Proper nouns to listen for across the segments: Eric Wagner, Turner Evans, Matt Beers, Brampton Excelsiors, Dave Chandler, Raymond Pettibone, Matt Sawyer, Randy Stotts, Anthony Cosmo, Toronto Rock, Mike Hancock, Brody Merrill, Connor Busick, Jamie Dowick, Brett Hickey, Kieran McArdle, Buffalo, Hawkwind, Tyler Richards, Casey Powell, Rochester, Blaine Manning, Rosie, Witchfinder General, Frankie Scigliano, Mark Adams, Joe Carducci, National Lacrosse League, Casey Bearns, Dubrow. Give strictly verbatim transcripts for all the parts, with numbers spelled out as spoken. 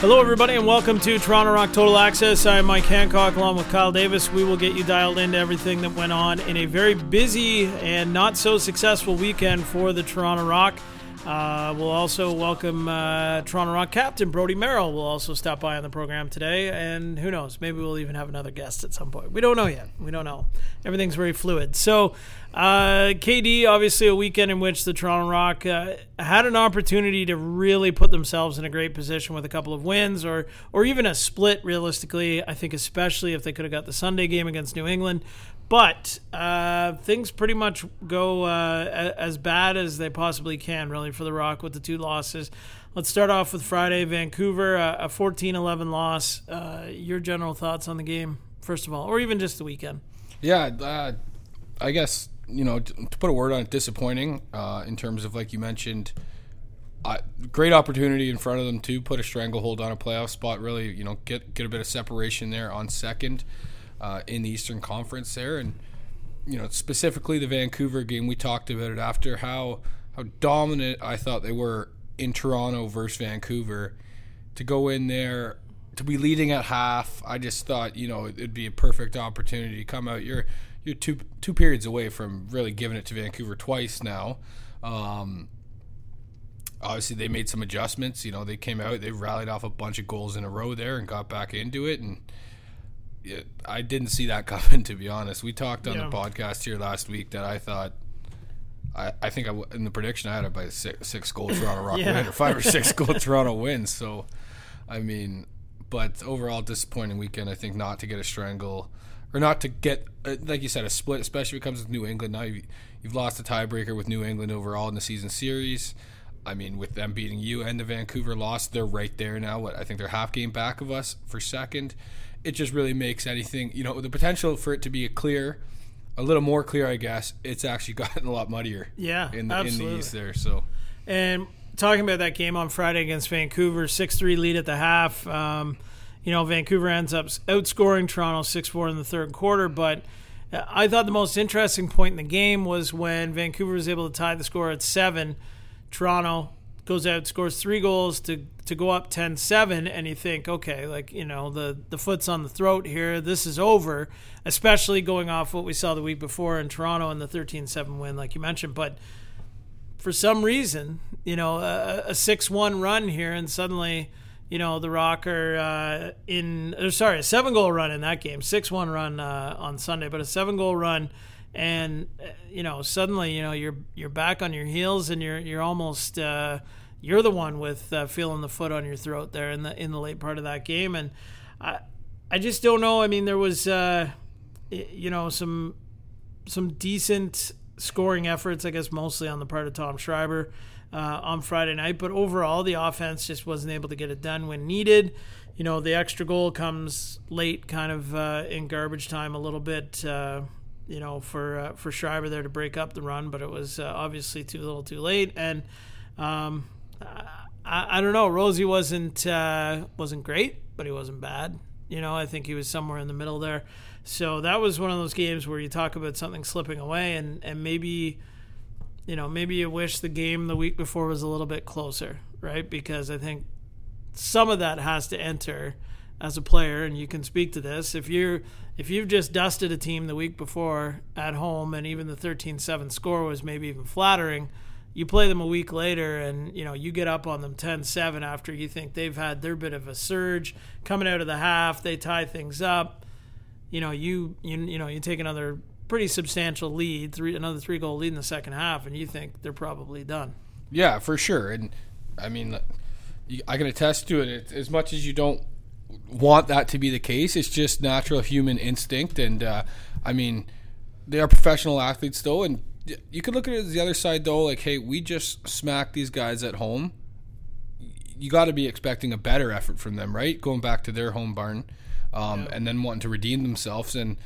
Hello everybody and welcome to Toronto Rock Total Access. I'm Mike Hancock along with Kyle Davis. We will get you dialed into everything that went on in a very busy and not so successful weekend for the Toronto Rock. Uh, we'll also welcome uh, Toronto Rock captain Brody Merrill will also stop by on the program today. And who knows, maybe we'll even have another guest at some point. We don't know yet. We don't know. Everything's very fluid. So uh, K D, obviously a weekend in which the Toronto Rock uh, had an opportunity to really put themselves in a great position with a couple of wins or or even a split realistically, I think, especially if they could have got the Sunday game against New England. But uh, things pretty much go uh, as bad as they possibly can, really, for the Rock with the two losses. Let's start off with Friday, Vancouver, uh, a fourteen eleven loss. Uh, your general thoughts on the game, first of all, or even just the weekend? Yeah, uh, I guess, you know, to put a word on it, disappointing uh, in terms of, like you mentioned, uh, great opportunity in front of them to put a stranglehold on a playoff spot, really, you know, get, get a bit of separation there on second. Uh, in the Eastern Conference there, and you know specifically the Vancouver game, we talked about it after how how dominant I thought they were in Toronto versus Vancouver. To go in there to be leading at half, I just thought you know it'd be a perfect opportunity to come out. You're you're two two periods away from really giving it to Vancouver twice now. Um, obviously they made some adjustments. You know they came out, they rallied off a bunch of goals in a row there and got back into it and. I didn't see that coming, to be honest. We talked on yeah. the podcast here last week that I thought, I, I think I, in the prediction I had it by six, six goal Toronto Rock yeah. win or five or six goal Toronto wins. So, I mean, but overall disappointing weekend. I think not to get a strangle or not to get, like you said, a split, especially if it comes with New England. Now you've, you've lost a tiebreaker with New England overall in the season series. I mean, with them beating you and the Vancouver loss, they're right there now. What I think they're half game back of us for second. It just really makes anything, you know, the potential for it to be a clear, a little more clear, I guess, it's actually gotten a lot muddier. Yeah, in the, in the East there. So, and talking about that game on Friday against Vancouver, six three lead at the half. Um, you know, Vancouver ends up outscoring Toronto six four in the third quarter. But I thought the most interesting point in the game was when Vancouver was able to tie the score at seven. Toronto goes out, scores three goals to to go up ten seven, and you think, okay, like, you know, the, the foot's on the throat here. This is over, especially going off what we saw the week before in Toronto and the thirteen seven win, like you mentioned. But for some reason, you know, a, a six one run here, and suddenly, you know, the Rock are uh, in – sorry, a seven-goal run in that game, six one run uh, on Sunday, but a seven-goal run. And, you know, suddenly, you know, you're you're back on your heels and you're you're almost uh, – you're the one with uh, feeling the foot on your throat there in the in the late part of that game. And I I just don't know. I mean, there was, uh, you know, some some decent scoring efforts, I guess, mostly on the part of Tom Schreiber uh, on Friday night. But overall, the offense just wasn't able to get it done when needed. You know, the extra goal comes late kind of uh, in garbage time a little bit, uh, you know, for, uh, for Schreiber there to break up the run. But it was uh, obviously too little too late. And, um I, I don't know. Rosie wasn't uh, wasn't great, but he wasn't bad. You know, I think he was somewhere in the middle there. So that was one of those games where you talk about something slipping away, and, and maybe, you know, maybe you wish the game the week before was a little bit closer, right? Because I think some of that has to enter as a player, and you can speak to this. If you're if you've just dusted a team the week before at home, and even the thirteen seven score was maybe even flattering. You play them a week later and, you know, you get up on them ten seven after you think they've had their bit of a surge coming out of the half. They tie things up. You know, you you, you know, you take another pretty substantial lead, three another three-goal lead in the second half, and you think they're probably done. Yeah, for sure. And, I mean, I can attest to it. As much as you don't want that to be the case, it's just natural human instinct. And, uh, I mean, they are professional athletes, though, and you could look at it as the other side, though, like, hey, we just smacked these guys at home. You got to be expecting a better effort from them, right? Going back to their home barn um, yeah. and then wanting to redeem themselves. And,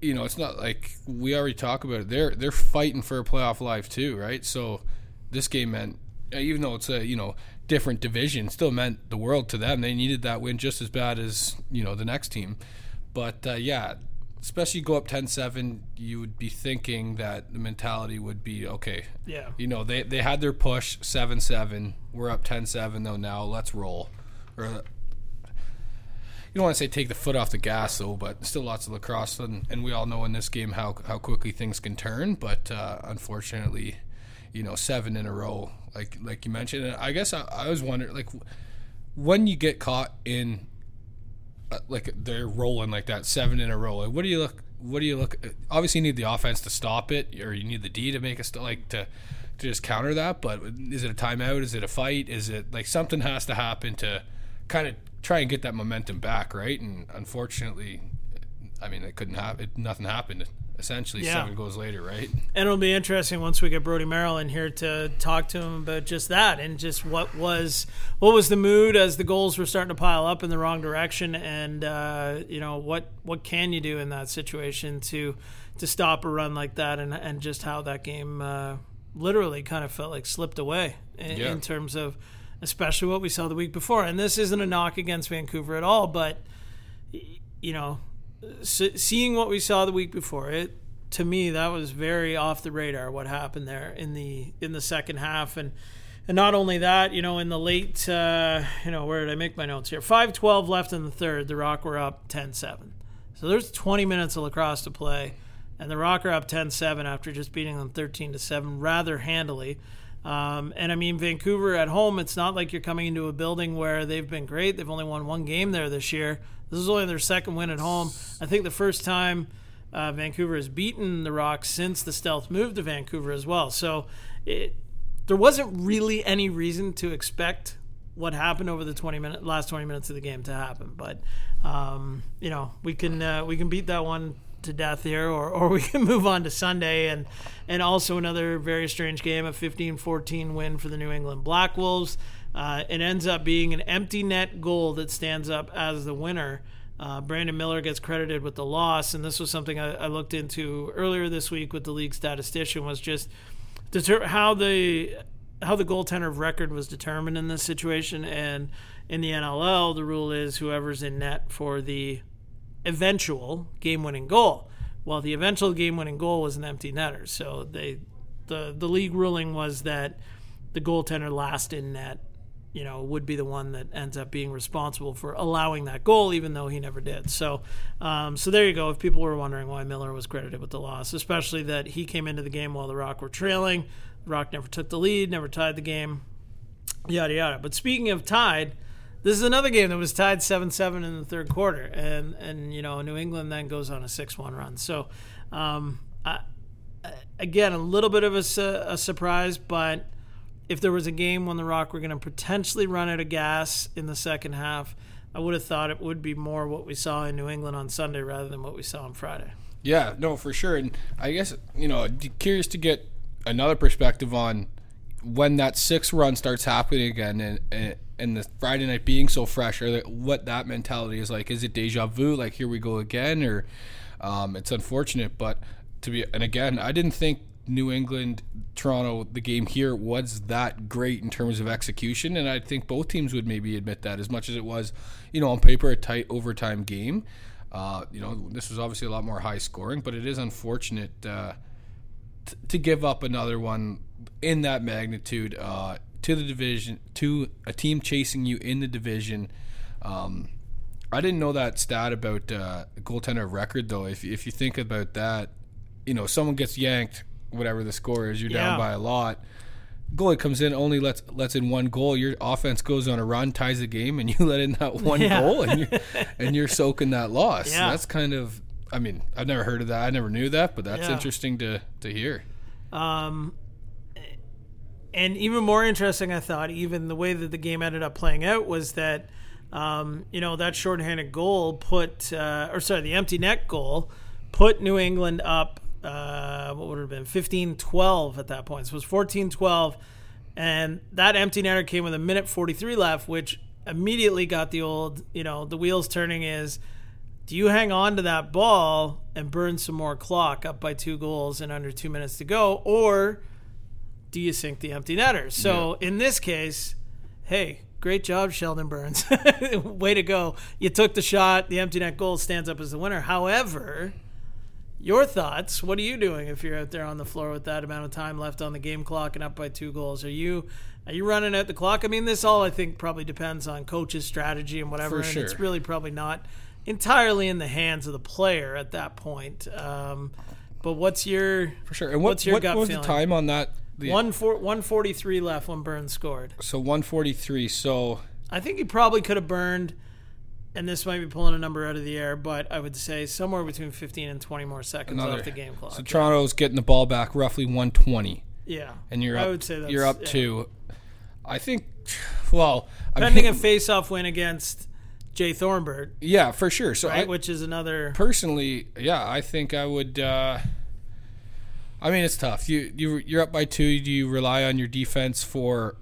you know, it's not like we already talk about it. They're, they're fighting for a playoff life too, right? So this game meant, even though it's a, you know, different division, still meant the world to them. They needed that win just as bad as, you know, the next team. But, uh, yeah. Especially go up ten seven, you would be thinking that the mentality would be, okay, yeah. you know, they, they had their push, seven seven. We're up ten seven, though, now. Let's roll. or the, you don't want to say take the foot off the gas, though, but still lots of lacrosse, and, and we all know in this game how how quickly things can turn. But uh, unfortunately, you know, seven in a row, like like you mentioned. And I guess I, I was wondering, like, when you get caught in, uh, like, they're rolling like that, seven in a row. Like, what do you look? What do you look? Obviously, you need the offense to stop it, or you need the D to make a st- like to to just counter that. But is it a timeout? Is it a fight? Is it like something has to happen to kind of try and get that momentum back, right? And unfortunately, I mean, it couldn't happen. Nothing happened. Essentially, yeah. Seven goes later, right? And it'll be interesting once we get Brody Merrill in here to talk to him about just that and just what was what was the mood as the goals were starting to pile up in the wrong direction, and uh, you know, what what can you do in that situation to to stop a run like that, and and just how that game uh, literally kind of felt like slipped away in, yeah. in terms of. Especially what we saw the week before. And this isn't a knock against Vancouver at all, but, you know, seeing what we saw the week before, it to me, that was very off the radar what happened there in the in the second half. And and not only that, you know, in the late, uh, you know, where did I make my notes here? five twelve left in the third, the Rock were up ten seven. So there's twenty minutes of lacrosse to play, and the Rock are up ten seven after just beating them thirteen to seven rather handily. Um, and, I mean, Vancouver at home, it's not like you're coming into a building where they've been great. They've only won one game there this year. This is only their second win at home. I think the first time uh, Vancouver has beaten the Rock since the Stealth moved to Vancouver as well. So it, there wasn't really any reason to expect what happened over the twenty minute, last twenty minutes of the game to happen. But, um, you know, we can uh, we can beat that one to death here, or, or we can move on to Sunday, and and also another very strange game, a fifteen fourteen win for the New England Black Wolves. Uh, it ends up being an empty net goal that stands up as the winner. Uh, Brandon Miller gets credited with the loss, and this was something I, I looked into earlier this week with the league statistician, was just deter- how the how the goaltender of record was determined in this situation. And in the N L L, the rule is whoever's in net for the eventual game-winning goal. Well, the eventual game-winning goal was an empty netter, so they the the league ruling was that the goaltender last in net, you know, would be the one that ends up being responsible for allowing that goal, even though he never did. So um, so there you go, if people were wondering why Miller was credited with the loss, especially that he came into the game while the Rock were trailing. The Rock never took the lead, never tied the game, yada yada. But speaking of tied, this is another game that was tied seven seven in the third quarter, and, and you know, New England then goes on a six one run. So, um, I, again, a little bit of a, a surprise, but if there was a game when the Rock were going to potentially run out of gas in the second half, I would have thought it would be more what we saw in New England on Sunday rather than what we saw on Friday. Yeah, no, for sure. And I guess, you know, curious to get another perspective on when that six run starts happening again, and, and and the Friday night being so fresh, or what that mentality is like. Is it deja vu, like here we go again? Or um, it's unfortunate, but to be, and again, I didn't think New England, Toronto, the game here was that great in terms of execution, and I think both teams would maybe admit that, as much as it was, you know, on paper a tight overtime game. Uh, you know, this was obviously a lot more high scoring, but it is unfortunate uh, t- to give up another one in that magnitude, uh, to the division, to a team chasing you in the division. Um, I didn't know that stat about uh, goaltender record, though. If if you think about that, you know, someone gets yanked, whatever the score is, you're yeah. down by a lot. Goalie comes in, only lets lets in one goal. Your offense goes on a run, ties the game, and you let in that one yeah. goal, and you're, and you're soaking that loss. Yeah. That's kind of, I mean, I've never heard of that. I never knew that, but that's yeah. interesting to, to hear. Um. And even more interesting, I thought, even the way that the game ended up playing out was that, um, you know, that shorthanded goal put, uh, or sorry, the empty net goal put New England up, uh, what would it have been, fifteen twelve at that point. So it was fourteen twelve, and that empty netter came with a minute forty-three left, which immediately got the old, you know, the wheels turning is, do you hang on to that ball and burn some more clock up by two goals and under two minutes to go, or do you sink the empty netter? So yeah. in this case, hey, great job, Sheldon Burns. Way to go. You took the shot. The empty net goal stands up as the winner. However, Your thoughts, what are you doing if you're out there on the floor with that amount of time left on the game clock and up by two goals? Are you are you running out the clock? I mean, this all, I think, probably depends on coach's strategy and whatever. For sure. And it's really probably not entirely in the hands of the player at that point. Um, but what's your For sure. And what, what's your what, gut what was feeling? The time on that? The, one four, one forty-three left when Burns scored. So one forty-three. So I think he probably could have burned, and this might be pulling a number out of the air, but I would say somewhere between fifteen and twenty more seconds another. off the game clock. So Toronto's yeah. getting the ball back roughly one twenty. Yeah. And you're up, I would say that's, you're up yeah. to, I think, well. Pending I mean, a face-off win against Jay Thornburg. Yeah, for sure. So right, I, which is another. Personally, yeah, I think I would. Uh, I mean, it's tough. You, you, you're up by two. Do you rely on your defense for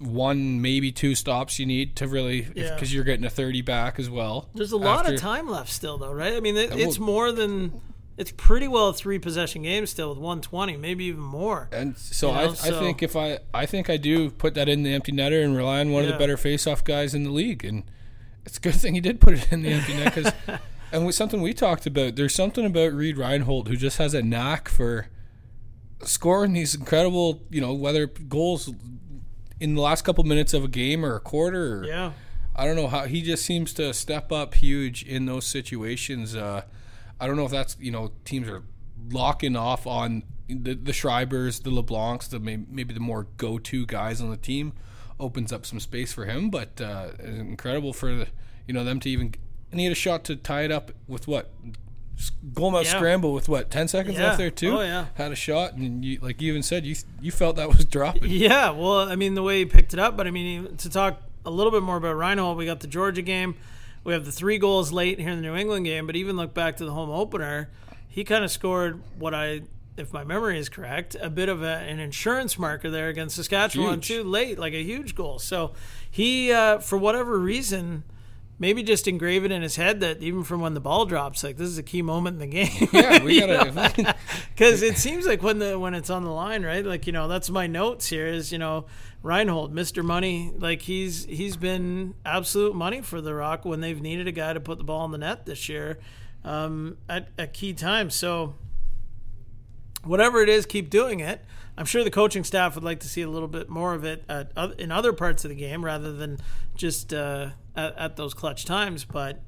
one, maybe two stops you need to really, because yeah. you're getting a thirty back as well. There's a lot after. of time left still, though, right? I mean, it, it's we'll, more than, it's pretty well a three possession game still with one twenty, maybe even more. And so, you know, I, so I think if I, I think I do put that in the empty netter and rely on one yeah. of the better faceoff guys in the league. And it's a good thing he did put it in the empty net because, and with something we talked about, there's something about Reid Reinholdt who just has a knack for scoring these incredible, you know, whether goals in the last couple minutes of a game or a quarter. Or, yeah. I don't know how he just seems to step up huge in those situations. Uh, I don't know if that's, you know, teams are locking off on the, the Schreibers, the LeBlancs, the maybe, maybe the more go-to guys on the team. Opens up some space for him, but uh, it's incredible for the, you know, them to even, and he had a shot to tie it up with what? Goalmouth yeah. scramble with what ten seconds yeah. left there too. Oh yeah, had a shot, and you, like you even said, you you felt that was dropping. Yeah, well, I mean the way he picked it up, but I mean to talk a little bit more about Reinholdt, we got the Georgia game, we have the three goals late here in the New England game, but even look back to the home opener, he kind of scored what I, if my memory is correct, a bit of a, an insurance marker there against Saskatchewan huge. too late, like a huge goal. So he, uh, for whatever reason, maybe just engrave it in his head that even from when the ball drops, like this is a key moment in the game. Yeah, we gotta, because it seems like when the when it's on the line, right? Like, you know, that's my notes here is, you know, Reinholdt, Mister Money, like he's he's been absolute money for the Rock when they've needed a guy to put the ball in the net this year, um, at at key times. So whatever it is, keep doing it. I'm sure the coaching staff would like to see a little bit more of it at, uh, in other parts of the game rather than just uh, at, at those clutch times. But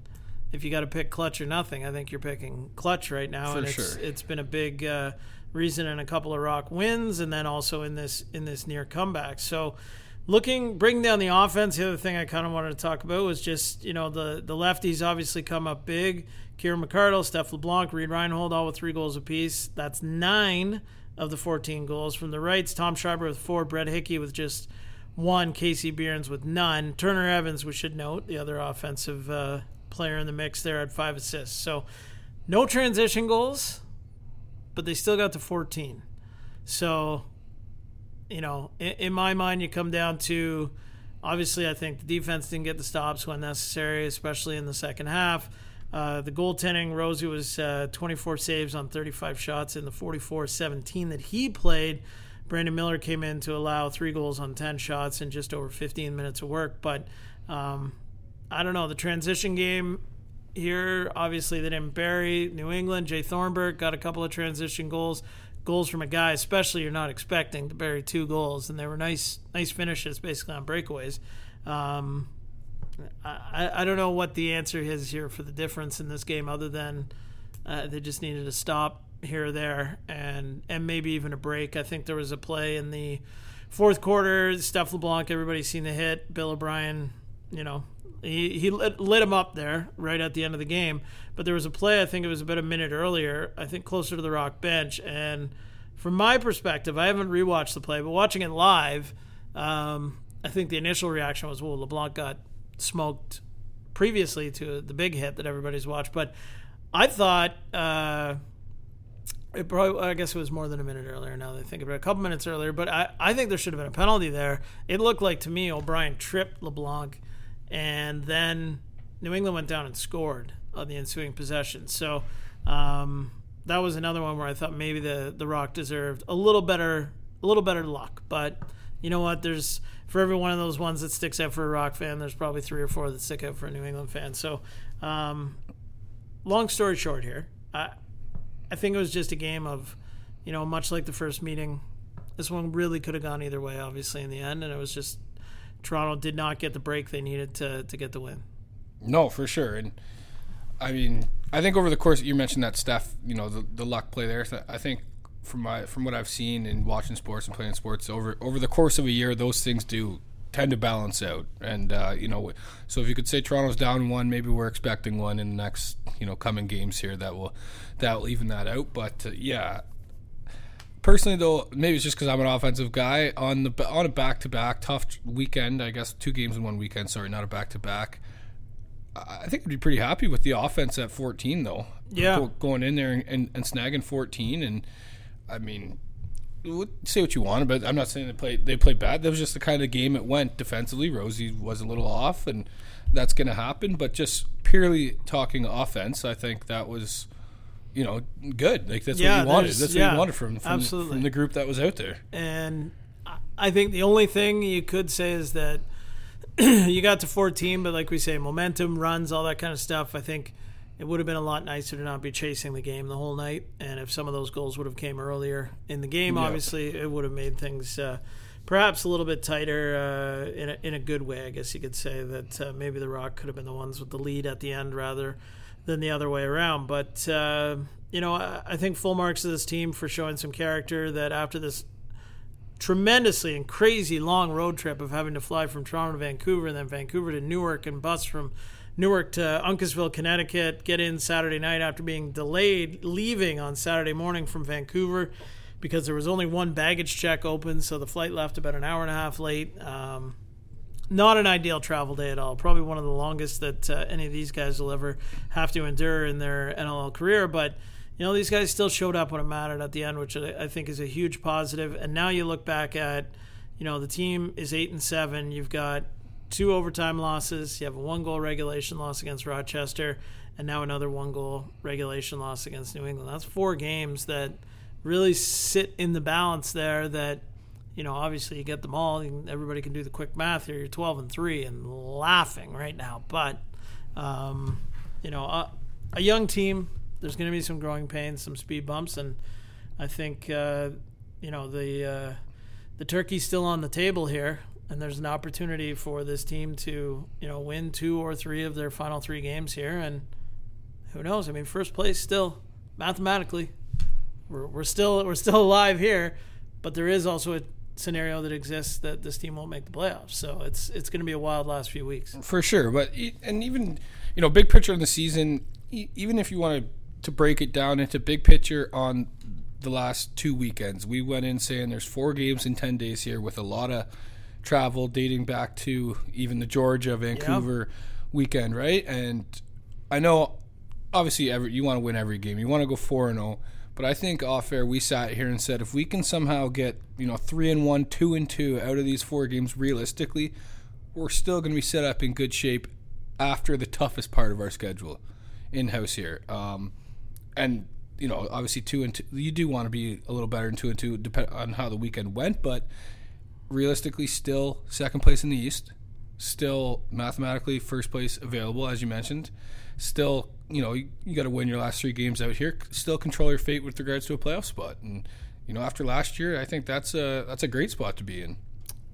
if you got to pick clutch or nothing, I think you're picking clutch right now. For and it's, sure. it's been a big uh, reason in a couple of Rock wins and then also in this in this near comeback. So looking, bringing down the offense, the other thing I kind of wanted to talk about was just, you know, the, the lefties obviously come up big. Kieran McArdle, Steph LeBlanc, Reid Reinholdt, all with three goals apiece. That's nine of the fourteen goals. From the rights, Tom Schreiber with four, Brett Hickey with just one, Casey Bearns with none. Turner Evans, we should note, the other offensive uh, player in the mix there at five assists. So no transition goals, but they still got to fourteen. So, you know, in, in my mind, you come down to, obviously I think the defense didn't get the stops when necessary, especially in the second half. Uh, the goaltending, Rosie was uh, twenty-four saves on thirty-five shots in the forty-four seventeen that he played. Brandon Miller came in to allow three goals on ten shots in just over fifteen minutes of work. But um, I don't know, the transition game here, obviously they didn't bury New England. Jay Thornburg got a couple of transition goals. Goals from a guy, especially you're not expecting to bury two goals. And they were nice nice finishes basically on breakaways. Um I, I don't know what the answer is here for the difference in this game other than uh, they just needed a stop here or there and, and maybe even a break. I think there was a play in the fourth quarter. Steph LeBlanc, everybody's seen the hit. Bill O'Brien, you know, he, he lit, lit him up there right at the end of the game. But there was a play, I think it was about a minute earlier, I think closer to the Rock bench. And from my perspective, I haven't rewatched the play, but watching it live, um, I think the initial reaction was, whoa, LeBlanc got smoked previously to the big hit that everybody's watched, but I thought uh, it probably, I guess it was more than a minute earlier now that I think about it, a couple minutes earlier, but I, I think there should have been a penalty there. It looked like to me O'Brien tripped LeBlanc and then New England went down and scored on the ensuing possession. So um, that was another one where I thought maybe the, the Rock deserved a little better a little better luck, but you know what, there's for every one of those ones that sticks out for a Rock fan, there's probably three or four that stick out for a New England fan. So, um, long story short here, I, I I think it was just a game of, you know, much like the first meeting, this one really could have gone either way, obviously, in the end, and it was just Toronto did not get the break they needed to to get the win. No, for sure. And I mean, I think over the course, you mentioned that Steph, you know, the, the luck play there. I think from my from what I've seen in watching sports and playing sports over over the course of a year, those things do tend to balance out. And uh, you know, so if you could say Toronto's down one, maybe we're expecting one in the next, you know, coming games here that will that will even that out. But uh, yeah. Personally, though, maybe it's just because I'm an offensive guy, on the on a back-to-back, tough weekend, I guess, two games in one weekend, sorry, not a back-to-back. I think I'd be pretty happy with the offense at fourteen, though. Yeah. Go, going in there and, and, and snagging fourteen, and, I mean, say what you want, but I'm not saying they played they played bad. That was just the kind of game it went defensively. Rosie was a little off, and that's going to happen, but just purely talking offense, I think that was... You know, good. Like, that's yeah, what you wanted. That's yeah, what you wanted from from, from the group that was out there. And I think the only thing you could say is that you got to fourteen, but like we say, momentum, runs, all that kind of stuff. I think it would have been a lot nicer to not be chasing the game the whole night. And if some of those goals would have came earlier in the game, yeah. obviously, it would have made things uh, perhaps a little bit tighter uh, in a, in a good way. I guess you could say that uh, maybe the Rock could have been the ones with the lead at the end rather than the other way around. But, uh, you know, I, I think full marks to this team for showing some character that after this tremendously and crazy long road trip of having to fly from Toronto to Vancouver and then Vancouver to Newark and bus from Newark to Uncasville, Connecticut, get in Saturday night after being delayed leaving on Saturday morning from Vancouver because there was only one baggage check open, so the flight left about an hour and a half late. Um, Not an ideal travel day at all. Probably one of the longest that uh, any of these guys will ever have to endure in their N L L career. But, you know, these guys still showed up when it mattered at the end, which I think is a huge positive. And now you look back at, you know, the team is eight and seven. You've got two overtime losses. You have a one-goal regulation loss against Rochester and now another one-goal regulation loss against New England. That's four games that really sit in the balance there that, you know, obviously you get them all. Everybody can do the quick math here. You're twelve and three and laughing right now. But, um, you know, a, a young team, there's going to be some growing pains, some speed bumps. And I think, uh, you know, the uh, the turkey's still on the table here. And there's an opportunity for this team to, you know, win two or three of their final three games here. And who knows? I mean, first place still, mathematically, we're, we're still we're still alive here. But there is also a scenario that exists that this team won't make the playoffs, so it's it's going to be a wild last few weeks for sure. But and even, you know, big picture on the season, even if you wanted to break it down into big picture on the last two weekends, we went in saying there's four games in ten days here with a lot of travel dating back to even the Georgia Vancouver yeah. weekend, right? And I know obviously every you want to win every game, you want to go four and oh. But I think off air we sat here and said if we can somehow get, you know, three and one, two and two out of these four games realistically, we're still going to be set up in good shape after the toughest part of our schedule in house here. Um, and you know, obviously two and two, you do want to be a little better than two and two, depend on how the weekend went. But realistically, still second place in the East, still mathematically first place available as you mentioned, still. You know, you, you got to win your last three games out here. Still control your fate with regards to a playoff spot, and you know, after last year, I think that's a that's a great spot to be in.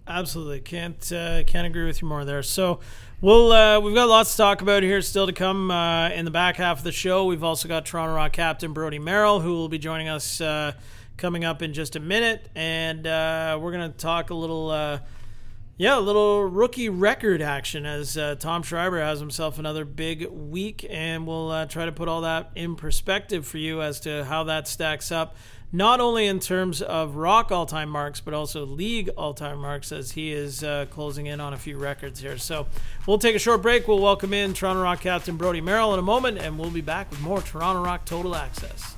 Absolutely, can't uh, can't agree with you more there. So, we'll uh, we've got lots to talk about here still to come uh, in the back half of the show. We've also got Toronto Rock captain Brody Merrill, who will be joining us uh, coming up in just a minute, and uh, we're gonna talk a little. Uh, Yeah, a little rookie record action as uh, Tom Schreiber has himself another big week, and we'll uh, try to put all that in perspective for you as to how that stacks up, not only in terms of Rock all-time marks, but also league all-time marks as he is uh, closing in on a few records here. So we'll take a short break. We'll welcome in Toronto Rock captain Brody Merrill in a moment, and we'll be back with more Toronto Rock Total Access.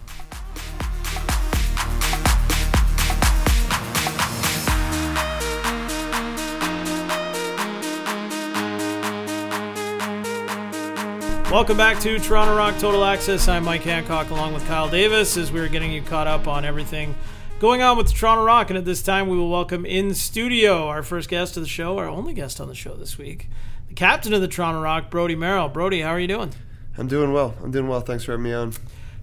Welcome back to Toronto Rock Total Access. I'm Mike Hancock along with Kyle Davis as we're getting you caught up on everything going on with the Toronto Rock. And at this time, we will welcome in studio our first guest of the show, our only guest on the show this week, the captain of the Toronto Rock, Brody Merrill. Brody, how are you doing? I'm doing well. I'm doing well. Thanks for having me on.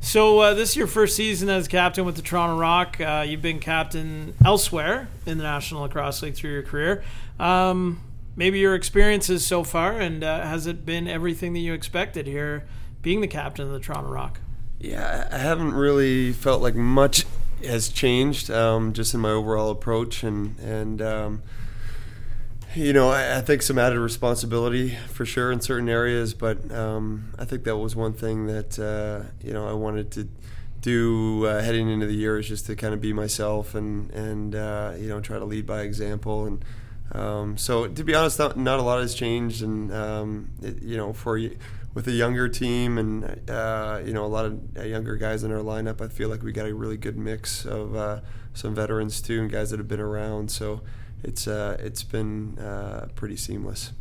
So uh, this is your first season as captain with the Toronto Rock. Uh, you've been captain elsewhere in the National Lacrosse League through your career. Um, maybe your experiences so far, and uh, has it been everything that you expected here being the captain of the Toronto Rock? Yeah, I haven't really felt like much has changed, um, just in my overall approach, and, and um, you know, I, I think some added responsibility for sure in certain areas, but um, I think that was one thing that, uh, you know, I wanted to do uh, heading into the year, is just to kind of be myself and, and uh, you know, try to lead by example. And um, so, to be honest, not, not a lot has changed, and, um, it, you know, for you, with a younger team and, uh, you know, a lot of younger guys in our lineup, I feel like we got a really good mix of uh, some veterans too, and guys that have been around. So it's uh, it's been uh, pretty seamless.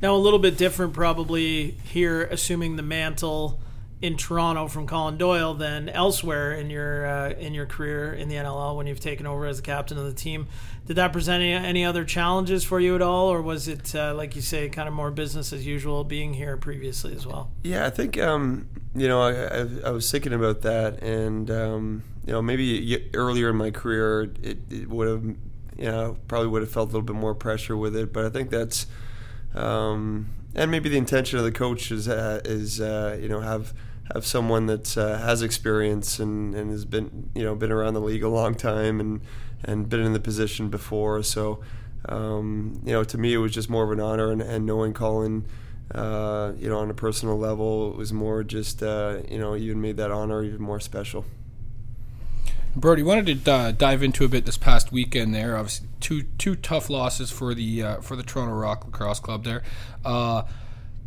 Now, a little bit different probably here, assuming the mantle in Toronto from Colin Doyle, than elsewhere in your uh, in your career in the N L L when you've taken over as the captain of the team. Did that present any, any other challenges for you at all, or was it, uh, like you say, kind of more business as usual being here previously as well? Yeah, I think, um, you know, I, I, I was thinking about that, and, um, you know, maybe earlier in my career it, it would have, you know, probably would have felt a little bit more pressure with it, but I think that's, um, and maybe the intention of the coach is, uh, is uh, you know, have have someone that uh, has experience and, and has been, you know, been around the league a long time and, and been in the position before. So, um, you know, to me it was just more of an honor, and, and knowing Colin, uh, you know, on a personal level, it was more just, uh, you know, even made that honor even more special. Brody, wanted to uh, dive into a bit this past weekend there. Obviously, two two tough losses for the uh, for the Toronto Rock Lacrosse Club there. Uh,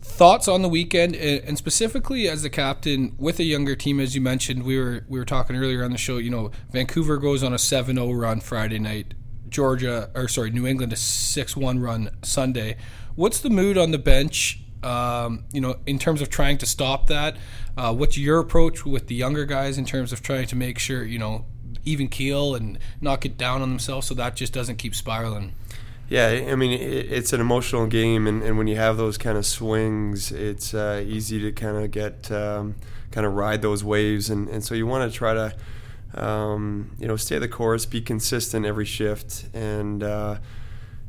Thoughts on the weekend, and specifically as the captain with a younger team, as you mentioned, we were we were talking earlier on the show, you know, Vancouver goes on a seven oh run Friday night, Georgia, or sorry, New England a six one run Sunday. What's the mood on the bench, um, you know, in terms of trying to stop that? Uh, what's your approach with the younger guys in terms of trying to make sure, you know, even keel and not get down on themselves so that just doesn't keep spiraling? Yeah, I mean, it's an emotional game, and, and when you have those kind of swings, it's uh, easy to kind of get, um, kind of ride those waves, and, and so you want to try to, um, you know, stay the course, be consistent every shift, and, uh,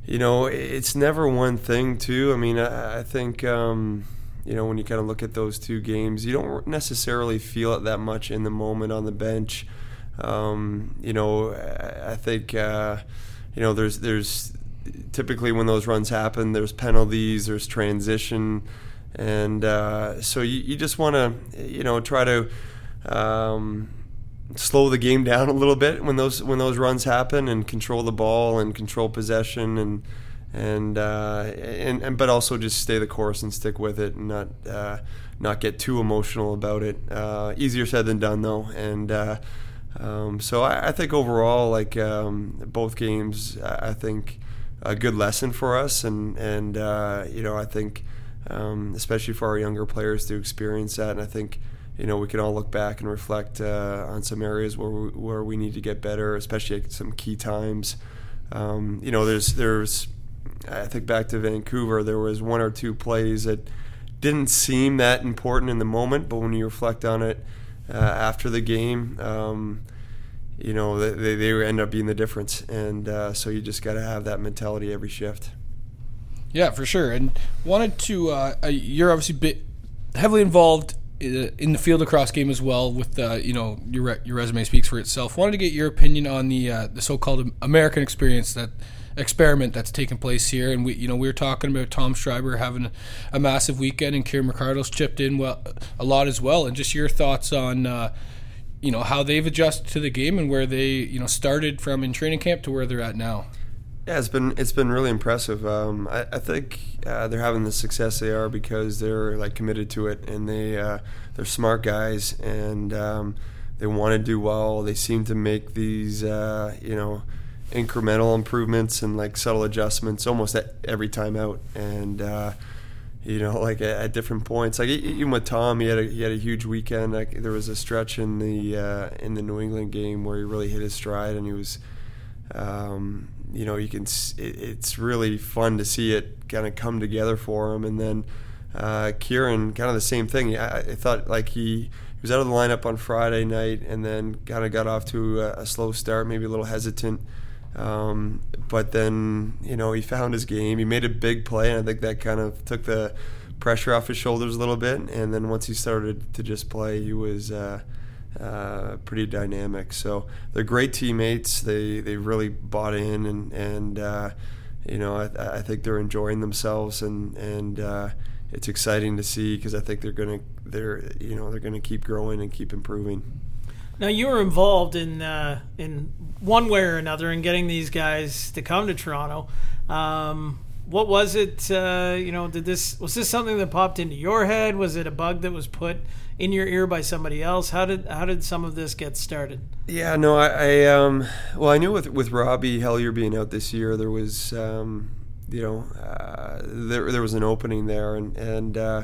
you know, it's never one thing, too. I mean, I, I think, um, you know, when you kind of look at those two games, you don't necessarily feel it that much in the moment on the bench. Um, you know, I think, uh, you know, there's there's... typically when those runs happen, there's penalties, there's transition, and uh, so you, you just want to, you know, try to um, slow the game down a little bit when those when those runs happen, and control the ball and control possession, and and uh, and, and but also just stay the course and stick with it, and not uh, not get too emotional about it. Uh, easier said than done, though, and. Uh, um, so I, I think overall, like um, both games, I, I think. A good lesson for us, and and uh, you know, I think um, especially for our younger players to experience that, and I think, you know, we can all look back and reflect uh, on some areas where we, where we need to get better, especially at some key times. Um, you know, there's there's I think back to Vancouver, there was one or two plays that didn't seem that important in the moment, but when you reflect on it uh, after the game. Um, You know, they they end up being the difference, and uh, so you just got to have that mentality every shift. Yeah, for sure. And wanted to, uh, you're obviously bit heavily involved in the field lacrosse game as well. With uh, you know, your re- your resume speaks for itself. Wanted to get your opinion on the uh, the so-called American experience that. Experiment that's taken place here, and we, you know, we were talking about Tom Schreiber having a, a massive weekend, and Kieran McArdle's chipped in well a lot as well. And just your thoughts on. Uh, you know, how they've adjusted to the game and where they, you know, started from in training camp to where they're at now. Yeah, it's been it's been really impressive. Um, I, I think uh, they're having the success they are because they're, like, committed to it, and they, uh, they're smart guys, and um, they want to do well. They seem to make these, uh, you know, incremental improvements and, like, subtle adjustments almost at every time out. And, uh, you know, like at different points, like even with Tom, he had a, he had a huge weekend. Like there was a stretch in the uh, in the New England game where he really hit his stride, and he was, um, you know, you can. It, it's really fun to see it kind of come together for him, and then uh, Kieran, kind of the same thing. I, I thought like he... He was out of the lineup on Friday night and then kind of got off to a, a slow start, maybe a little hesitant. Um, but then, you know, he found his game. He made a big play, and I think that kind of took the pressure off his shoulders a little bit. And then once he started to just play, he was uh, uh, pretty dynamic. So they're great teammates. They they really bought in, and, and uh, you know, I, I think they're enjoying themselves, and, and uh, it's exciting to see because I think they're going to they're you know they're going to keep growing and keep improving. Now you were involved in uh, in one way or another in getting these guys to come to Toronto. Um, what was it? Uh, you know, did this was this something that popped into your head? Was it a bug that was put in your ear by somebody else? How did how did some of this get started? Yeah, no, I, I um, well I knew with with Robbie Hellyer being out this year, there was. Um, You know, uh, there there was an opening there, and and uh,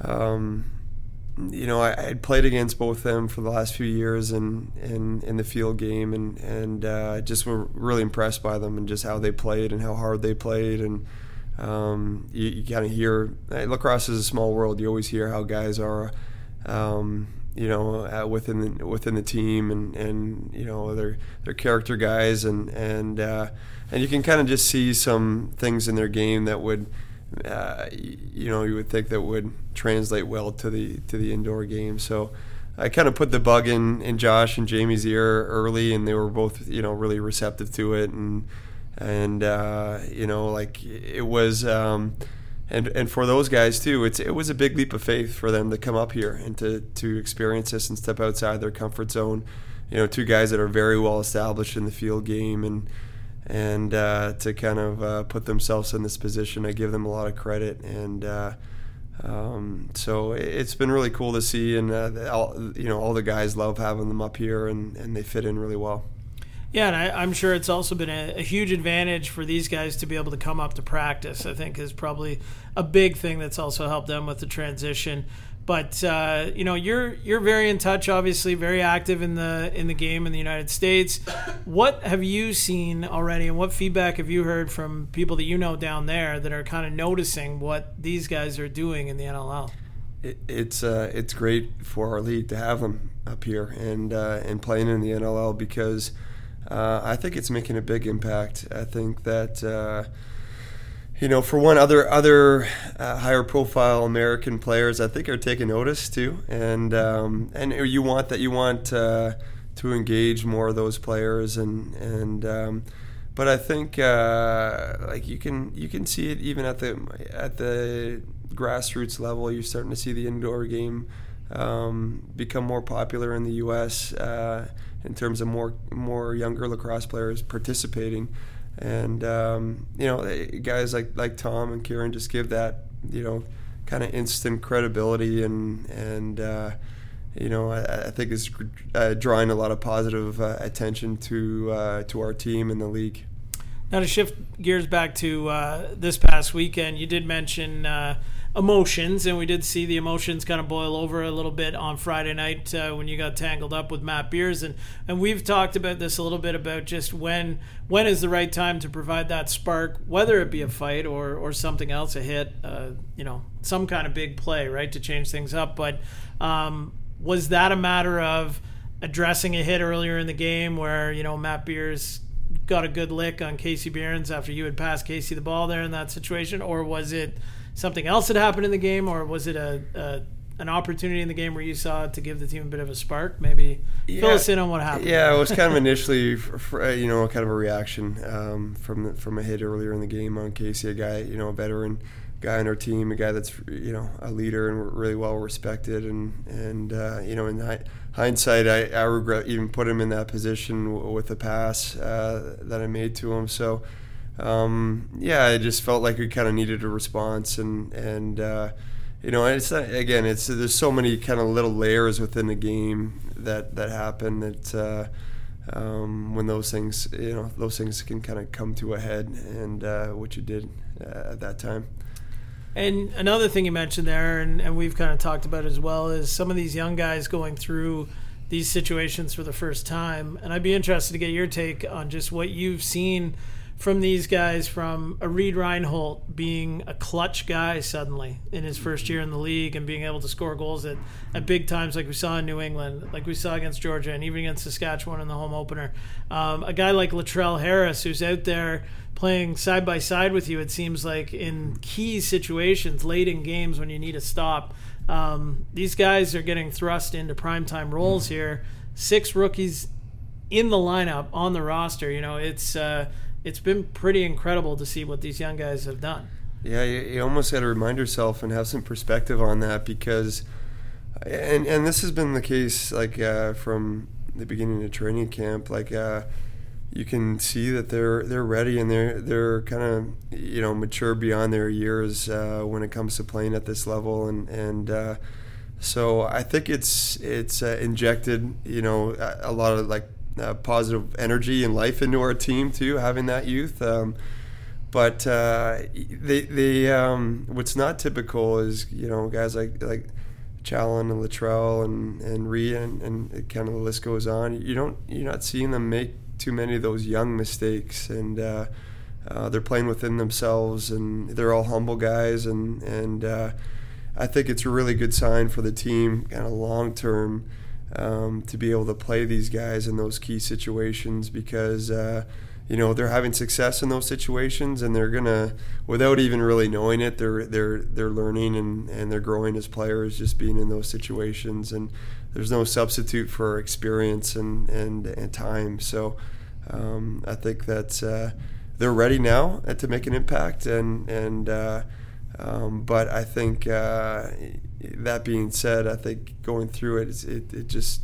um, you know I, I had played against both of them for the last few years, and in, in, in the field game, and and uh, just were really impressed by them and just how they played and how hard they played, and um, you, you kind of hear hey, lacrosse is a small world. You always hear how guys are, um, you know, uh, within the, within the team, and, and you know they're they're character guys, and and. Uh, And you can kind of just see some things in their game that would, uh, you know, you would think that would translate well to the to the indoor game. So I kind of put the bug in, in Josh and Jamie's ear early, and they were both, you know, really receptive to it. And, and uh, you know, like it was um, – and and for those guys too, it's it was a big leap of faith for them to come up here and to, to experience this and step outside their comfort zone. You know, two guys that are very well established in the field game, and – and uh, to kind of uh, put themselves in this position. I give them a lot of credit, and uh, um, so it's been really cool to see, and uh, all, you know all the guys love having them up here, and, and they fit in really well. Yeah, and I, I'm sure it's also been a, a huge advantage for these guys to be able to come up to practice, I think is probably a big thing that's also helped them with the transition. But uh, you know, you're you're very in touch, obviously, very active in the in the game in the United States. What have you seen already, and what feedback have you heard from people that you know down there that are kind of noticing what these guys are doing in the N L L? It, it's uh, it's great for our league to have them up here and uh, and playing in the N L L because uh, I think it's making a big impact. I think that. Uh, You know, for one, other other uh, higher-profile American players, I think, are taking notice too, and um, and you want that you want uh, to engage more of those players, and and um, but I think uh, like you can you can see it even at the at the grassroots level. You're starting to see the indoor game um, become more popular in the U S Uh, in terms of more more younger lacrosse players participating. And, um, you know, guys like, like Tom and Kieran just give that, you know, kind of instant credibility. And, and uh, you know, I, I think it's uh, drawing a lot of positive uh, attention to uh, to our team and the league. Now to shift gears back to uh, this past weekend, you did mention uh, emotions, and we did see the emotions kind of boil over a little bit on Friday night uh, when you got tangled up with Matt Beers, and, and we've talked about this a little bit about just when when is the right time to provide that spark, whether it be a fight or or something else, a hit, uh, you know, some kind of big play, right, to change things up. But um, was that a matter of addressing a hit earlier in the game where, you know, Matt Beers got a good lick on Casey Bearns after you had passed Casey the ball there in that situation, or was it something else that happened in the game, or was it a, a an opportunity in the game where you saw it to give the team a bit of a spark? Maybe yeah. Fill us in on what happened. Yeah, it was kind of initially, for, for, you know, kind of a reaction um, from the, from a hit earlier in the game on Casey, a guy, you know, a veteran guy on our team, a guy that's, you know, a leader and really well respected, and and uh, you know, in hi- hindsight, I, I regret even put him in that position w- with the pass uh, that I made to him. So, um, yeah, I just felt like we kind of needed a response, and and uh, you know, it's not, again, it's there's so many kind of little layers within the game that that happen that uh, um, when those things, you know, those things can kind of come to a head, and uh, what you did uh, at that time. And another thing you mentioned there, and, and we've kind of talked about as well, is some of these young guys going through these situations for the first time. And I'd be interested to get your take on just what you've seen from these guys, from a Reid Reinholdt being a clutch guy suddenly in his first year in the league and being able to score goals at, at big times like we saw in New England, like we saw against Georgia and even against Saskatchewan in the home opener. Um, a guy like Latrell Harris, who's out there playing side by side with you, it seems like, in key situations late in games when you need a stop. Um, these guys are getting thrust into primetime roles here. Six rookies in the lineup on the roster. You know, it's... Uh, It's been pretty incredible to see what these young guys have done. Yeah, you, you almost got to remind yourself and have some perspective on that, because, and and this has been the case like uh, from the beginning of training camp. Like uh, you can see that they're they're ready and they're they're kind of you know mature beyond their years uh, when it comes to playing at this level, and and uh, so I think it's it's uh, injected you know a, a lot of like. Uh, positive energy and life into our team too, having that youth. Um, but uh, they, they um, what's not typical is you know guys like like Challen and Latrell and and Reed and, and kind of the list goes on. You don't you're not seeing them make too many of those young mistakes, and uh, uh, they're playing within themselves, and they're all humble guys, and and uh, I think it's a really good sign for the team, kind of long term. Um, to be able to play these guys in those key situations, because uh, you know they're having success in those situations, and they're gonna, without even really knowing it, they're they're they're learning and, and they're growing as players just being in those situations. And there's no substitute for experience and and, and time. So um, I think that uh, they're ready now to make an impact. And and uh, um, but I think. Uh, That being said, I think going through it, it, it just,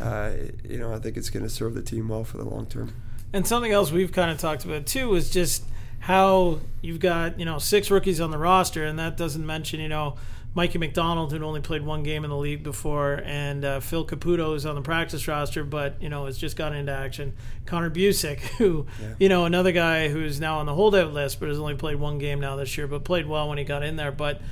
uh, you know, I think it's going to serve the team well for the long term. And something else we've kind of talked about too is just how you've got, you know, six rookies on the roster, and that doesn't mention, you know, Mikey McDonald, who'd only played one game in the league before, and uh, Phil Caputo is on the practice roster, but, you know, has just gotten into action. Connor Busick, who, yeah. you know, another guy who's now on the holdout list, but has only played one game now this year, but played well when he got in there. But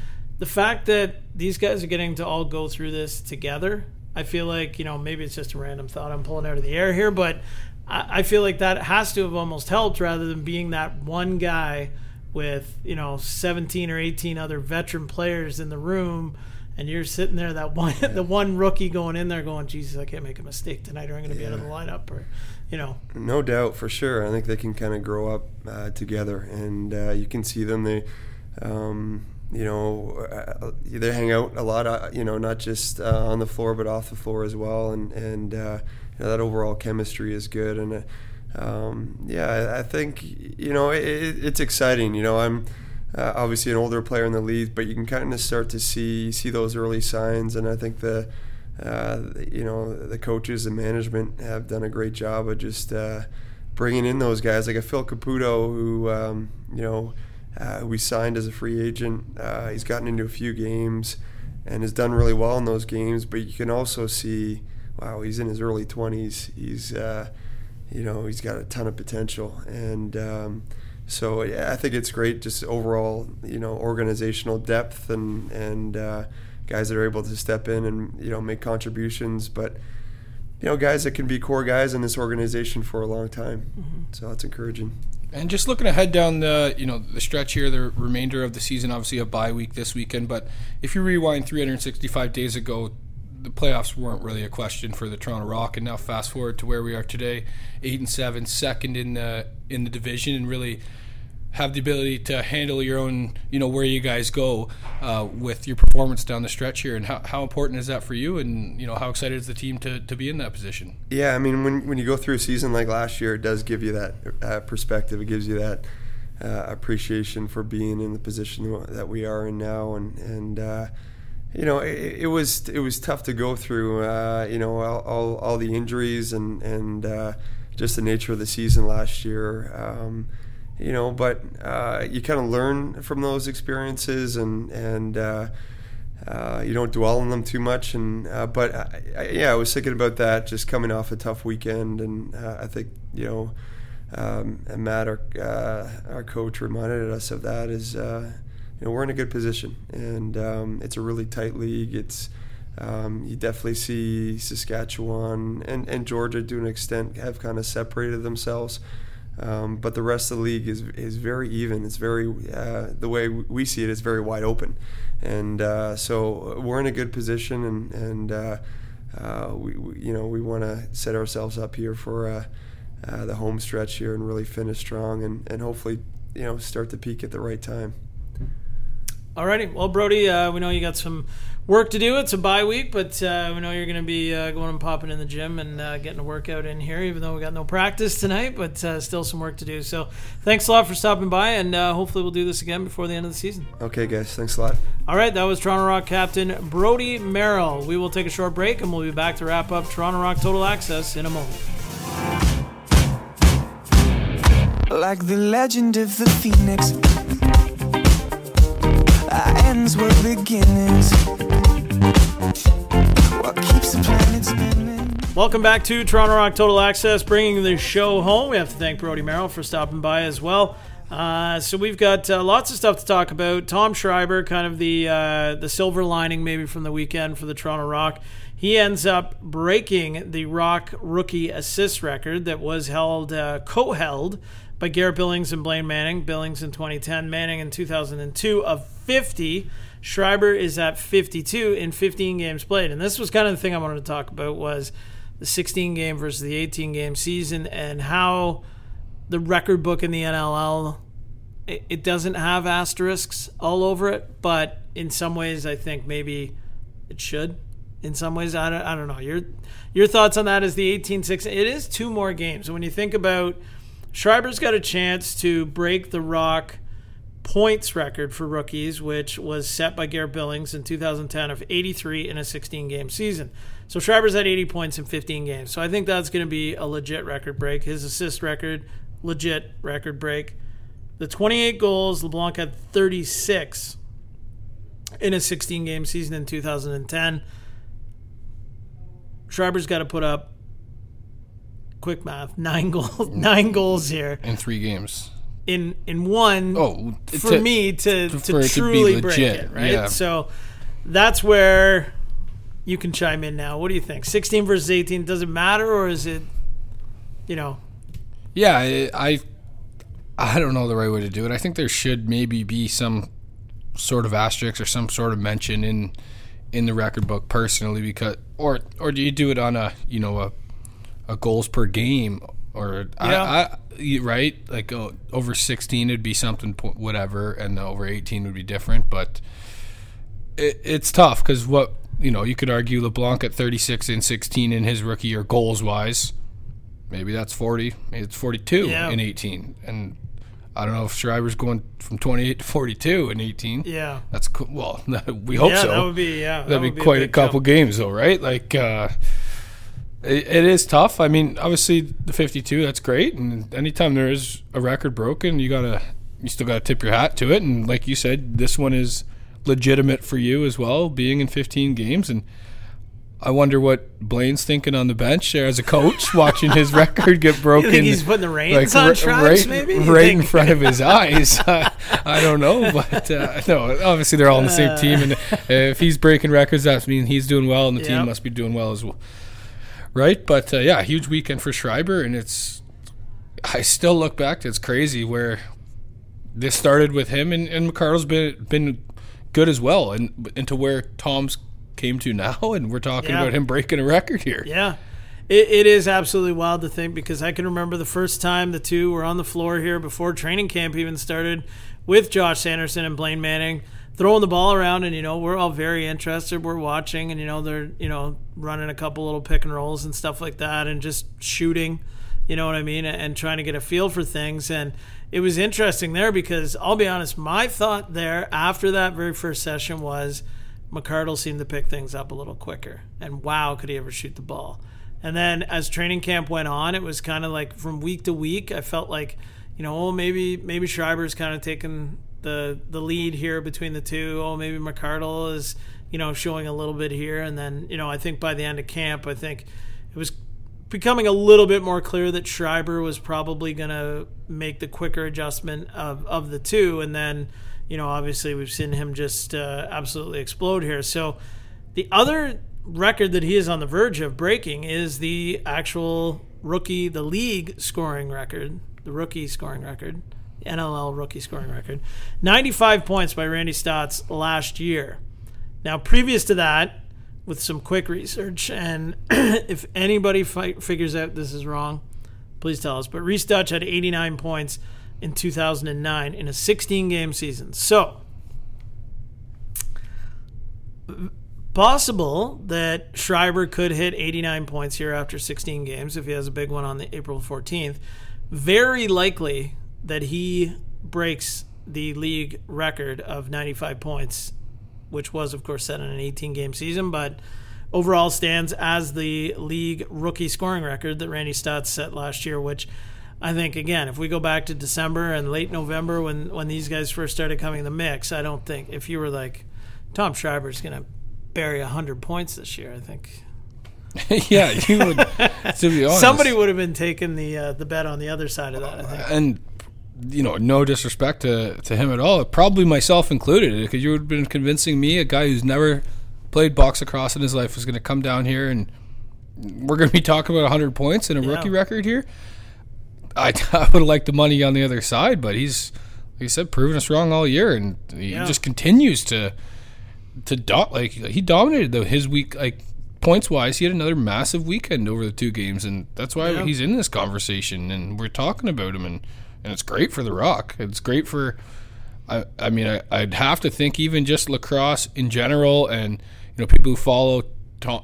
the fact that these guys are getting to all go through this together, I feel like, you know, maybe it's just a random thought I'm pulling out of the air here, but I feel like that has to have almost helped, rather than being that one guy with, you know, seventeen or eighteen other veteran players in the room, and you're sitting there, that one, yeah. the one rookie going in there going, Jesus, I can't make a mistake tonight, or I'm going to be yeah. out of the lineup, or, you know. No doubt, for sure. I think they can kind of grow up uh, together, and uh, you can see them. They, um, you know, they hang out a lot, you know, not just uh, on the floor, but off the floor as well. And, and uh, you know, that overall chemistry is good. And, uh, um, yeah, I think, you know, it, it's exciting. You know, I'm uh, obviously an older player in the league, but you can kind of start to see see those early signs. And I think the, uh, you know, the coaches and management have done a great job of just uh, bringing in those guys. Like a Phil Caputo who, um, you know, Uh, we signed as a free agent. Uh, he's gotten into a few games and has done really well in those games. But you can also see, wow, he's in his early twenties. He's, uh, you know, he's got a ton of potential. And um, so yeah, I think it's great, just overall, you know, organizational depth and and uh, guys that are able to step in and you know make contributions. But you know, guys that can be core guys in this organization for a long time. Mm-hmm. So that's encouraging. And just looking ahead down the you know the stretch here, the remainder of the season, obviously a bye week this weekend, but if you rewind three hundred sixty-five days ago, the playoffs weren't really a question for the Toronto Rock, and now fast forward to where we are today, eight and seven, second in the in the division, and really have the ability to handle your own, you know, where you guys go uh, with your performance down the stretch here. And how, how important is that for you? And, you know, how excited is the team to, to be in that position? Yeah, I mean, when when you go through a season like last year, it does give you that uh, perspective. It gives you that uh, appreciation for being in the position that we are in now. And, and uh, you know, it, it was it was tough to go through, uh, you know, all, all, all the injuries and, and uh, just the nature of the season last year. Um You know, but uh, you kind of learn from those experiences, and and uh, uh, you don't dwell on them too much. And uh, but I, I, yeah, I was thinking about that just coming off a tough weekend, and uh, I think you know, um, and Matt, our uh, our coach, reminded us of that. Is uh, you know we're in a good position, and um, it's a really tight league. It's um, you definitely see Saskatchewan and and Georgia to an extent have kind of separated themselves. Um, but the rest of the league is is very even. It's very uh, the way we see it is very wide open, and uh, so we're in a good position. And and uh, uh, we, we you know we want to set ourselves up here for uh, uh, the home stretch here and really finish strong and, and hopefully you know start to peak at the right time. Alrighty, well Brody, uh, we know you got some work to do. It's a bye week, but uh, we know you're going to be uh, going and popping in the gym and uh, getting a workout in here, even though we got no practice tonight, but uh, still some work to do. So thanks a lot for stopping by, and uh, hopefully we'll do this again before the end of the season. Okay, guys, thanks a lot. All right, that was Toronto Rock captain Brody Merrill. We will take a short break, and we'll be back to wrap up Toronto Rock Total Access in a moment. Like the legend of the Phoenix, ends were beginnings. What keeps the planet spinning? Welcome back to Toronto Rock Total Access, bringing the show home. We have to thank Brody Merrill for stopping by as well. Uh, so we've got uh, lots of stuff to talk about. Tom Schreiber, kind of the uh, the silver lining maybe from the weekend for the Toronto Rock. He ends up breaking the Rock rookie assist record that was held uh, co-held by Garrett Billings and Blaine Manning. Billings in twenty ten, Manning in two thousand two of fifty. Schreiber is at fifty-two in fifteen games played. And this was kind of the thing I wanted to talk about, was the sixteen-game versus the eighteen-game season and how the record book in the N L L, it, it doesn't have asterisks all over it, but in some ways I think maybe it should. In some ways, I don't, I don't know. Your, your thoughts on that is the eighteen six. It is two more games. When you think about Schreiber's got a chance to break the Rock points record for rookies, which was set by Garrett Billings in two thousand ten of eighty-three in a sixteen-game season. So Schreiber's at eighty points in fifteen games. So I think that's going to be a legit record break. His assist record, legit record break. The twenty-eight goals, LeBlanc had thirty-six in a sixteen-game season in two thousand ten. Schreiber's got to put up, quick math, nine goals nine goals here in three games in in one oh for to, me to to, to truly to break it, right? Yeah. So that's where you can chime in now. What do you think? sixteen versus eighteen, does it matter, or is it, you know? Yeah, I, I I don't know the right way to do it. I think there should maybe be some sort of asterisk or some sort of mention in in the record book personally, because or or do you do it on a, you know, a A goals per game, or yeah. I, I, right? Like oh, over sixteen it'd be something, whatever, and over eighteen would be different. But it, it's tough because what you know, you could argue LeBlanc at thirty-six and sixteen in his rookie year goals wise. Maybe that's forty. Maybe it's forty-two yeah. in eighteen, and I don't know if Schreiber's going from twenty-eight to forty-two in eighteen. Yeah, that's cool. Well, we hope yeah, so. That would be yeah. That'd that would be, be quite a, a couple jump. games though, right? Like. Uh, It is tough. I mean, obviously the fifty-two, that's great. And anytime there is a record broken, you gotta, you still gotta tip your hat to it. And like you said, this one is legitimate for you as well, being in fifteen games. And I wonder what Blaine's thinking on the bench there as a coach, watching his record get broken. You think he's putting the reins like, on r- tracks, right, maybe? You right think? In front of his eyes. I, I don't know, but uh, no. Obviously they're all on the same team, and if he's breaking records, that means he's doing well, and the yep. team must be doing well as well. Right, but uh, yeah, huge weekend for Schreiber, and it's. I still look back; it's crazy where this started with him, and, and McArdle's been been good as well, and into where Tom's came to now, and we're talking yeah. about him breaking a record here. Yeah, it, it is absolutely wild to think, because I can remember the first time the two were on the floor here before training camp even started, with Josh Sanderson and Blaine Manning throwing the ball around, and you know, we're all very interested, we're watching, and you know, they're, you know, running a couple little pick and rolls and stuff like that, and just shooting, you know what I mean, and trying to get a feel for things. And it was interesting there, because I'll be honest, my thought there after that very first session was McArdle seemed to pick things up a little quicker, and wow, could he ever shoot the ball. And then as training camp went on, it was kind of like from week to week, I felt like, you know, oh, maybe maybe Schreiber's kind of taking the the lead here between the two. Oh, maybe McArdle is, you know, showing a little bit here. And then, you know, I think by the end of camp, I think it was becoming a little bit more clear that Schreiber was probably going to make the quicker adjustment of, of the two. And then, you know, obviously we've seen him just uh, absolutely explode here. So the other record that he is on the verge of breaking is the actual rookie, the league scoring record the rookie scoring record, N L L rookie scoring record, ninety-five points by Randy Stotts last year. Now, previous to that, with some quick research, and if anybody fight, figures out this is wrong, please tell us. But Reese Dutch had eighty-nine points in two thousand nine in a sixteen-game season. So, possible that Schreiber could hit eighty-nine points here after sixteen games if he has a big one on the April fourteenth. Very likely that he breaks the league record of ninety-five points, which was, of course, set in an eighteen-game season, but overall stands as the league rookie scoring record that Randy Stotts set last year, which I think, again, if we go back to December and late November when, when these guys first started coming in the mix, I don't think, if you were like, Tom Schreiber's going to bury one hundred points this year, I think. yeah, you would, to be honest. Somebody would have been taking the uh, the bet on the other side of that, I think. And, you know, no disrespect to, to him at all, probably myself included, because you would have been convincing me, a guy who's never played box across in his life, was going to come down here and we're going to be talking about one hundred points and a yeah. rookie record here. I, I would have liked the money on the other side, but he's, like I said, proven us wrong all year, and he yeah. just continues to to do, like he dominated though his week, like points wise. He had another massive weekend over the two games, and that's why yeah. he's in this conversation and we're talking about him, and, and it's great for the Rock. It's great for, I I mean I, I'd have to think even just lacrosse in general, and you know people who follow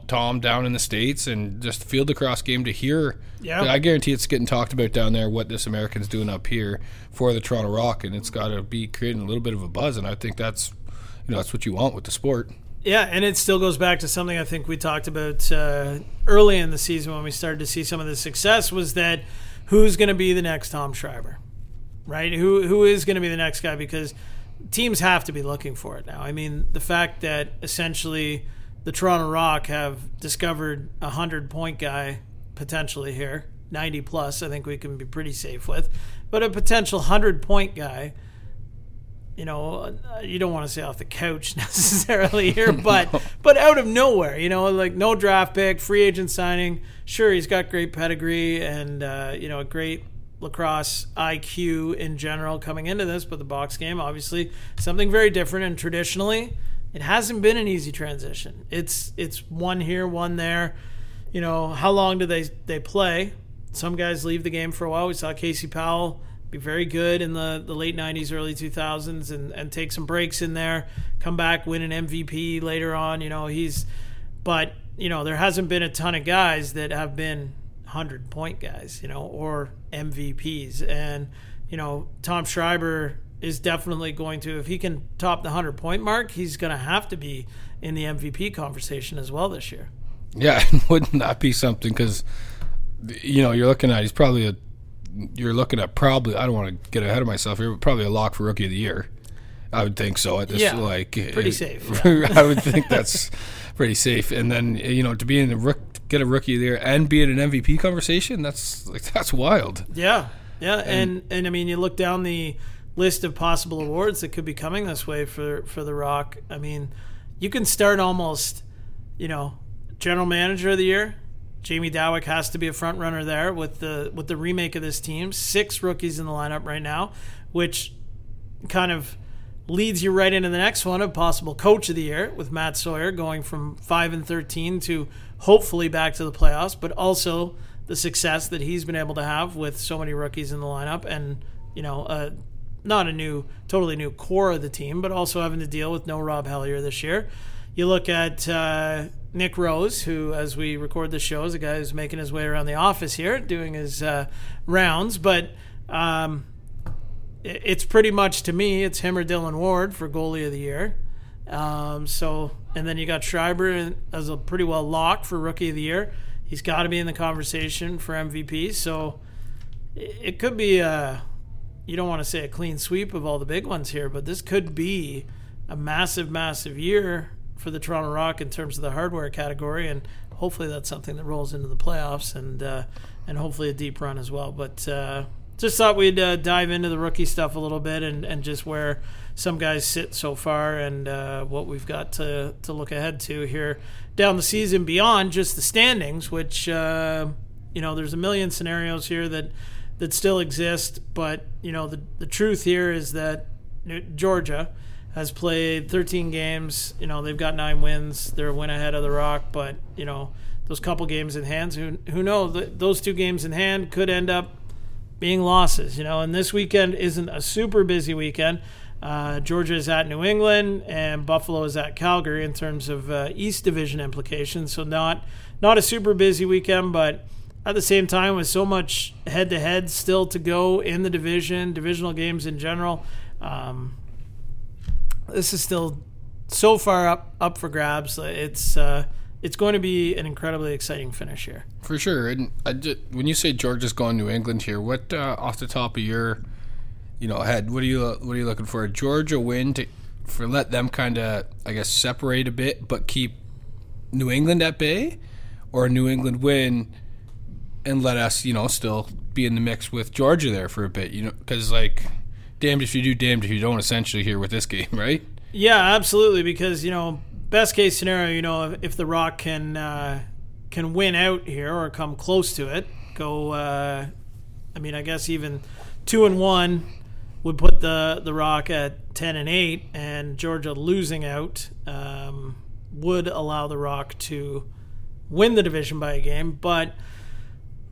Tom down in the States and just the field lacrosse game to hear. Yeah, I guarantee it's getting talked about down there, what this American's doing up here for the Toronto Rock, and it's got to be creating a little bit of a buzz, and I think that's, you know, that's what you want with the sport. Yeah, and it still goes back to something I think we talked about uh, early in the season when we started to see some of the success, was that who's going to be the next Tom Schreiber, right? Who Who is going to be the next guy? Because teams have to be looking for it now. I mean, the fact that essentially – the Toronto Rock have discovered a one hundred point guy potentially here, ninety plus, I think we can be pretty safe with. But a potential one hundred point guy, you know, you don't want to say off the couch necessarily here, but no. but out of nowhere, you know, like no draft pick, free agent signing. Sure, he's got great pedigree and, uh, you know, a great lacrosse I Q in general coming into this, but the box game, obviously, something very different, and traditionally, it hasn't been an easy transition. It's it's one here, one there. You know, how long do they, they play? Some guys leave the game for a while. We saw Casey Powell be very good in the, the late nineties, early two thousands, and, and take some breaks in there, come back, win an M V P later on. You know, he's – but, you know, there hasn't been a ton of guys that have been one hundred point guys, you know, or M V Ps. And, you know, Tom Schreiber – is definitely going to, if he can top the one hundred point mark, he's going to have to be in the M V P conversation as well this year. Yeah, wouldn't that be something? Because, you know, you're looking at, he's probably a, you're looking at probably, I don't want to get ahead of myself here, but probably a lock for Rookie of the Year. I would think so. At this, yeah, like, pretty it, safe. Yeah. I would think that's pretty safe. And then, you know, to be in the, get a Rookie of the Year and be in an M V P conversation, that's like, that's wild. Yeah, yeah. And, and, and I mean, you look down the list of possible awards that could be coming this way for, for the Rock. I mean, you can start almost, you know, General Manager of the Year. Jamie Dowick has to be a front runner there with the with the remake of this team. Six rookies in the lineup right now, which kind of leads you right into the next one, a possible Coach of the Year with Matt Sawyer going from five and thirteen to hopefully back to the playoffs, but also the success that he's been able to have with so many rookies in the lineup and, you know, uh, not a new, totally new core of the team, but also having to deal with no Rob Hellyer this year. You look at uh, Nick Rose, who, as we record the show, is a guy who's making his way around the office here, doing his uh, rounds. But um, it's pretty much, to me, it's him or Dylan Ward for Goalie of the Year. Um, so, and then you got Schreiber as a pretty well lock for Rookie of the Year. He's got to be in the conversation for M V P. So it could be a, you don't want to say a clean sweep of all the big ones here, but this could be a massive, massive year for the Toronto Rock in terms of the hardware category, and hopefully that's something that rolls into the playoffs and uh, and hopefully a deep run as well. But uh, just thought we'd uh, dive into the rookie stuff a little bit and, and just where some guys sit so far and uh, what we've got to, to look ahead to here down the season beyond just the standings, which, uh, you know, there's a million scenarios here that that still exist, but you know the the truth here is that Georgia has played thirteen games. You know they've got nine wins. They're a win ahead of the Rock, but you know those couple games in hand, who who knows? Those two games in hand could end up being losses. You know, and this weekend isn't a super busy weekend. Uh, Georgia is at New England, and Buffalo is at Calgary in terms of uh, East Division implications. So not not a super busy weekend, but at the same time, with so much head-to-head still to go in the division, divisional games in general, um, this is still so far up up for grabs. It's uh, it's going to be an incredibly exciting finish here. For sure. And I just, when you say Georgia's gone to England here, what uh, off the top of your... You know, ahead. What are you What are you looking for? A Georgia win to for let them kind of, I guess, separate a bit, but keep New England at bay, or a New England win and let us, you know, still be in the mix with Georgia there for a bit. You know, because like, damned if you do, damned if you don't. Essentially, here with this game, right? Yeah, absolutely. Because you know, best case scenario, you know, if, if the Rock can uh, can win out here or come close to it, go. Uh, I mean, I guess even two and one. Would put the, the Rock at ten and eight, and Georgia losing out um, would allow the Rock to win the division by a game. But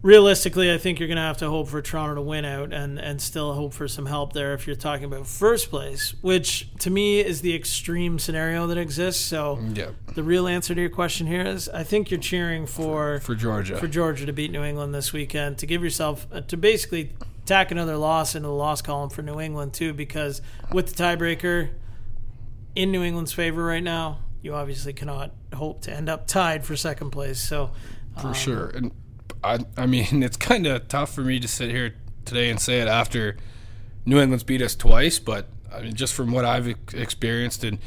realistically, I think you're going to have to hope for Toronto to win out and, and still hope for some help there if you're talking about first place, which to me is the extreme scenario that exists. So yeah. The real answer to your question here is I think you're cheering for, for, for Georgia for Georgia to beat New England this weekend to give yourself – to basically – tack another loss into the loss column for New England too, because with the tiebreaker in New England's favor right now, you obviously cannot hope to end up tied for second place. So for um, sure, and I, I mean it's kind of tough for me to sit here today and say it after New England's beat us twice, but I mean just from what I've experienced and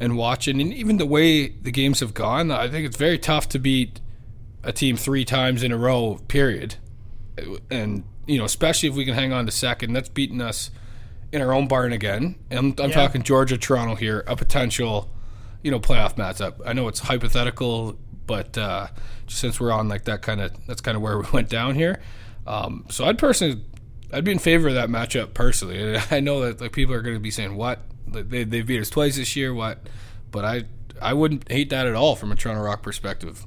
and watching, and even the way the games have gone, I think it's very tough to beat a team three times in a row. Period, and. You know, especially if we can hang on to second, that's beating us in our own barn again. And I'm, I'm yeah. talking Georgia, Toronto here, a potential, you know, playoff matchup. I know it's hypothetical, but uh, just since we're on like that kind of, that's kind of where we went down here. Um, so I'd personally, I'd be in favor of that matchup personally. I know that like people are going to be saying, "What? They they beat us twice this year? What?" But I I wouldn't hate that at all from a Toronto Rock perspective.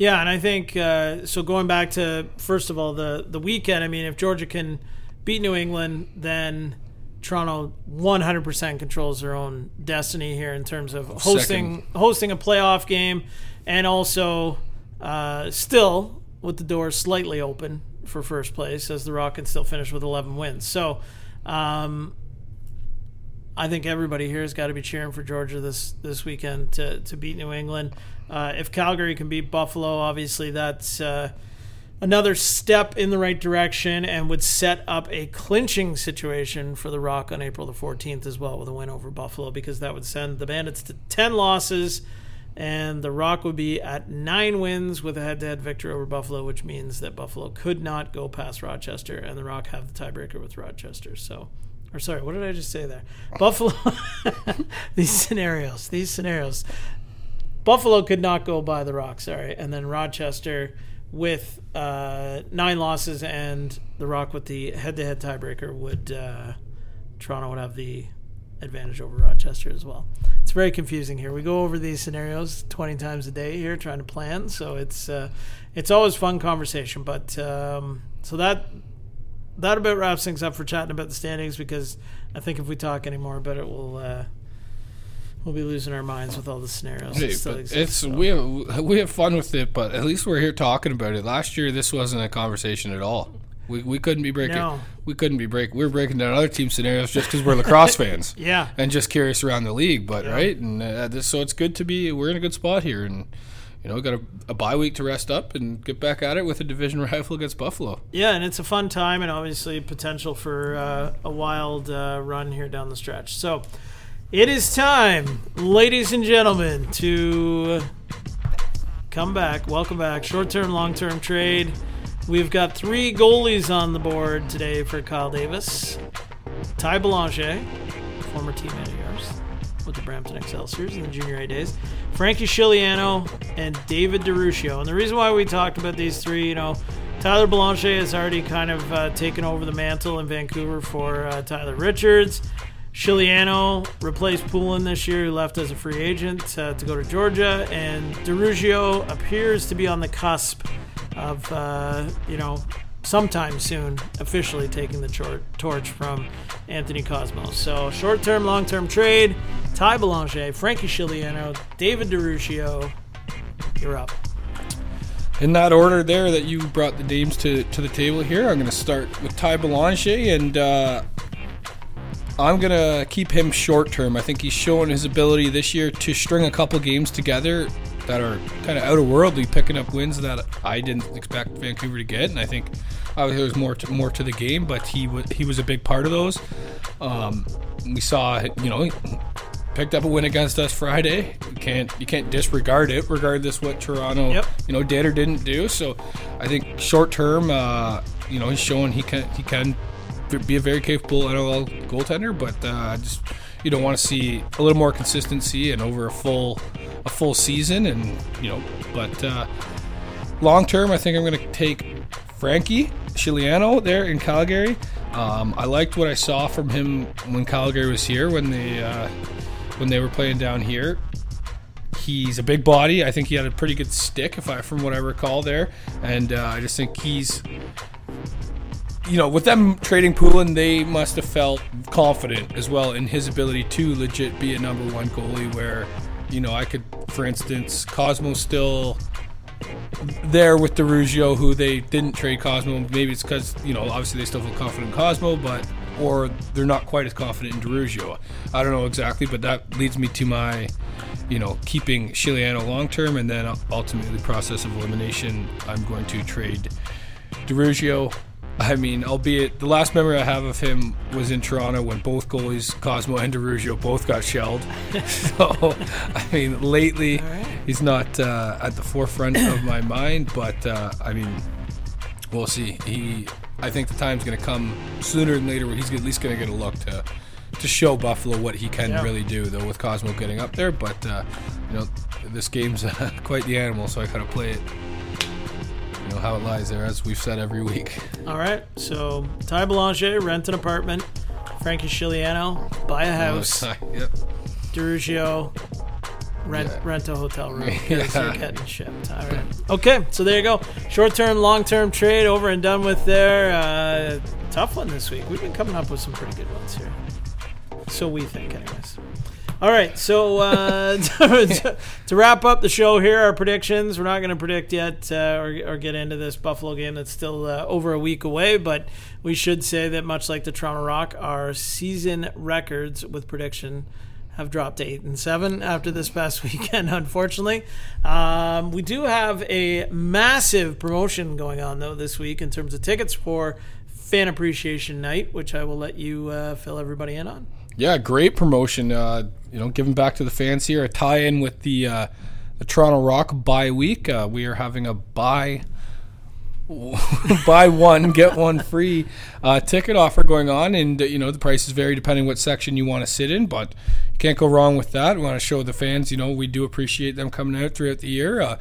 Yeah, and I think, uh, so going back to, first of all, the, the weekend, I mean, if Georgia can beat New England, then Toronto one hundred percent controls their own destiny here in terms of hosting Second. hosting a playoff game, and also uh, still with the door slightly open for first place, as the Rock can still finish with eleven wins. So um, I think everybody here has got to be cheering for Georgia this, this weekend to, to beat New England. Uh, if Calgary can beat Buffalo, obviously that's uh, another step in the right direction and would set up a clinching situation for the Rock on April the fourteenth as well with a win over Buffalo, because that would send the Bandits to ten losses and the Rock would be at nine wins with a head-to-head victory over Buffalo, which means that Buffalo could not go past Rochester and the Rock have the tiebreaker with Rochester. So, or sorry, what did I just say there? Buffalo, these scenarios, these scenarios. Buffalo could not go by the Rock, sorry. And then Rochester with uh, nine losses and the Rock with the head-to-head tiebreaker would uh, – Toronto would have the advantage over Rochester as well. It's very confusing here. We go over these scenarios twenty times a day here trying to plan, so it's uh, it's always fun conversation. But um, so that that about wraps things up for chatting about the standings, because I think if we talk anymore about it, we'll uh, – we'll be losing our minds with all the scenarios. Hey, still exists, it's so. we have we have fun with it, but at least we're here talking about it. Last year, this wasn't a conversation at all. We we couldn't be breaking. No. We couldn't be break. We we're breaking down other team scenarios just because we're lacrosse fans. Yeah, and just curious around the league. But yeah. right, and uh, this, so it's good to be. We're in a good spot here, and you know, got a, a bye week to rest up and get back at it with a division rival against Buffalo. Yeah, and it's a fun time, and obviously potential for uh, a wild uh, run here down the stretch. So. It is time, ladies and gentlemen, to come back. Welcome back. Short-term, long-term trade. We've got three goalies on the board today for Kyle Davis. Tyler Belanger, former teammate of yours with the Brampton Excelsiors in the junior A days. Frankie Scigliano and Davide DiRuscio. And the reason why we talked about these three, you know, Tyler Belanger has already kind of uh, taken over the mantle in Vancouver for uh, Tyler Richards. Scigliano replaced Poulin this year, who left as a free agent uh, to go to Georgia, and DiRuscio appears to be on the cusp of, uh, you know, sometime soon officially taking the tor- torch from Anthony Cosmo. So short-term, long-term trade, Ty Belanger, Frankie Scigliano, Davide DiRuscio, you're up. In that order there that you brought the names to, to the table here, I'm going to start with Ty Belanger, and uh, I'm going to keep him short-term. I think he's shown his ability this year to string a couple games together that are kind of out-of-worldly, picking up wins that I didn't expect Vancouver to get, and I think obviously there was more to, more to the game, but he, w- he was a big part of those. Um, we saw, you know, he picked up a win against us Friday. You can't you can't disregard it, regardless what Toronto yep. you know did or didn't do. So I think short-term, uh, you know, he's showing he can he can be a very capable N L L goaltender, but uh, just you don't want to see a little more consistency and over a full. A full season, and you know, but uh, long term, I think I'm going to take Frankie Scigliano there in Calgary. Um, I liked what I saw from him when Calgary was here, when they uh, when they were playing down here. He's a big body. I think he had a pretty good stick, if I from what I recall there, and uh, I just think he's. You know, with them trading Poulin, they must have felt confident as well in his ability to legit be a number one goalie. Where. You know, I could, for instance, Cosmo's still there with DiRuscio, who they didn't trade Cosmo. Maybe it's because, you know, obviously they still feel confident in Cosmo, but, or they're not quite as confident in DiRuscio. I don't know exactly, but that leads me to my, you know, keeping Scigliano long-term, and then ultimately process of elimination, I'm going to trade DiRuscio. I mean, albeit the last memory I have of him was in Toronto when both goalies, Cosmo and DiRuscio, both got shelled. So, I mean, lately, right. He's not uh, at the forefront of my mind, but, uh, I mean, we'll see. He, I think the time's going to come sooner than later where he's at least going to get a look to to show Buffalo what he can yeah. really do, though, with Cosmo getting up there. But, uh, you know, this game's uh, quite the animal, so I got to play it. You know how it lies there, as we've said every week. All right, so Ty Belanger, rent an apartment. Frankie Scigliano, buy a house. Uh, yep. DiRuscio, rent yeah. rent a hotel room because yeah. you're getting shipped. All right. Okay, so there you go. Short-term, long-term trade over and done with there. Uh, tough one this week. We've been coming up with some pretty good ones here. So we think, anyways. All right, so uh, to, to wrap up the show here, our predictions. We're not going to predict yet uh, or, or get into this Buffalo game that's still uh, over a week away, but we should say that much like the Toronto Rock, our season records with prediction have dropped to eight and seven after this past weekend, unfortunately. Um, we do have a massive promotion going on, though, this week in terms of tickets for Fan Appreciation Night, which I will let you uh, fill everybody in on. Yeah, great promotion. Uh, you know, giving back to the fans here. A tie-in with the, uh, the Toronto Rock bye week. Uh, we are having a buy, buy one, get one free uh, ticket offer going on. And, you know, the prices vary depending what section you want to sit in. But you can't go wrong with that. We want to show the fans, you know, we do appreciate them coming out throughout the year. Uh,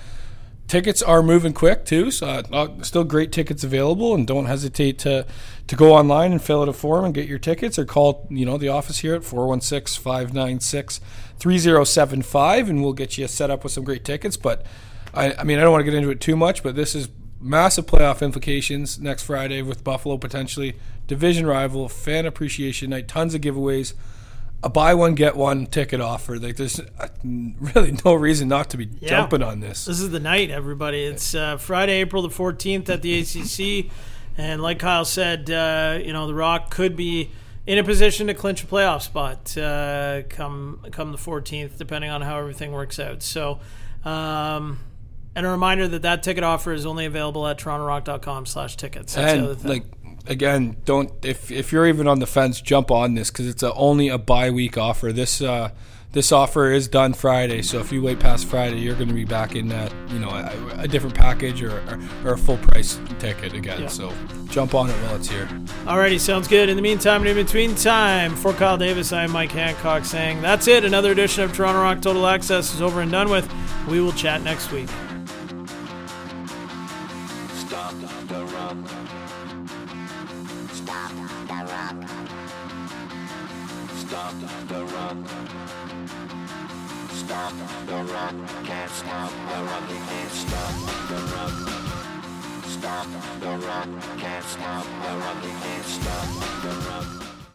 tickets are moving quick, too. So uh, still great tickets available. And don't hesitate to... to go online and fill out a form and get your tickets, or call, you know, the office here at four one six, five nine six, three zero seven five, and we'll get you set up with some great tickets. But, I, I mean, I don't want to get into it too much, but this is massive playoff implications next Friday with Buffalo potentially. Division rival, Fan Appreciation Night, tons of giveaways, a buy one, get one ticket offer. Like, there's really no reason not to be yeah. jumping on this. This is the night, everybody. It's uh, Friday, April the fourteenth at the A C C. And like Kyle said, uh, you know, the Rock could be in a position to clinch a playoff spot uh, come come the fourteenth, depending on how everything works out. So, um, and a reminder that that ticket offer is only available at toronto rock dot com slash tickets. That's and the other thing. Like again, don't if if you're even on the fence, jump on this because it's a, only a bye week offer. This uh, this offer is done Friday, so if you wait past Friday, you're going to be back in that, you know, a, a different package or, or, or a full price ticket again. Yeah. So jump on it while it's here. Alrighty, sounds good. In the meantime and in between time, for Kyle Davis, I'm Mike Hancock saying that's it. Another edition of Toronto Rock Total Access is over and done with. We will chat next week. Stop the rock. Stop the rock. Stop the rock. Stop the rock. Can't stop the rock. You can't stop the rock. Stop the rock. Can't stop the rock. You can't stop the rock.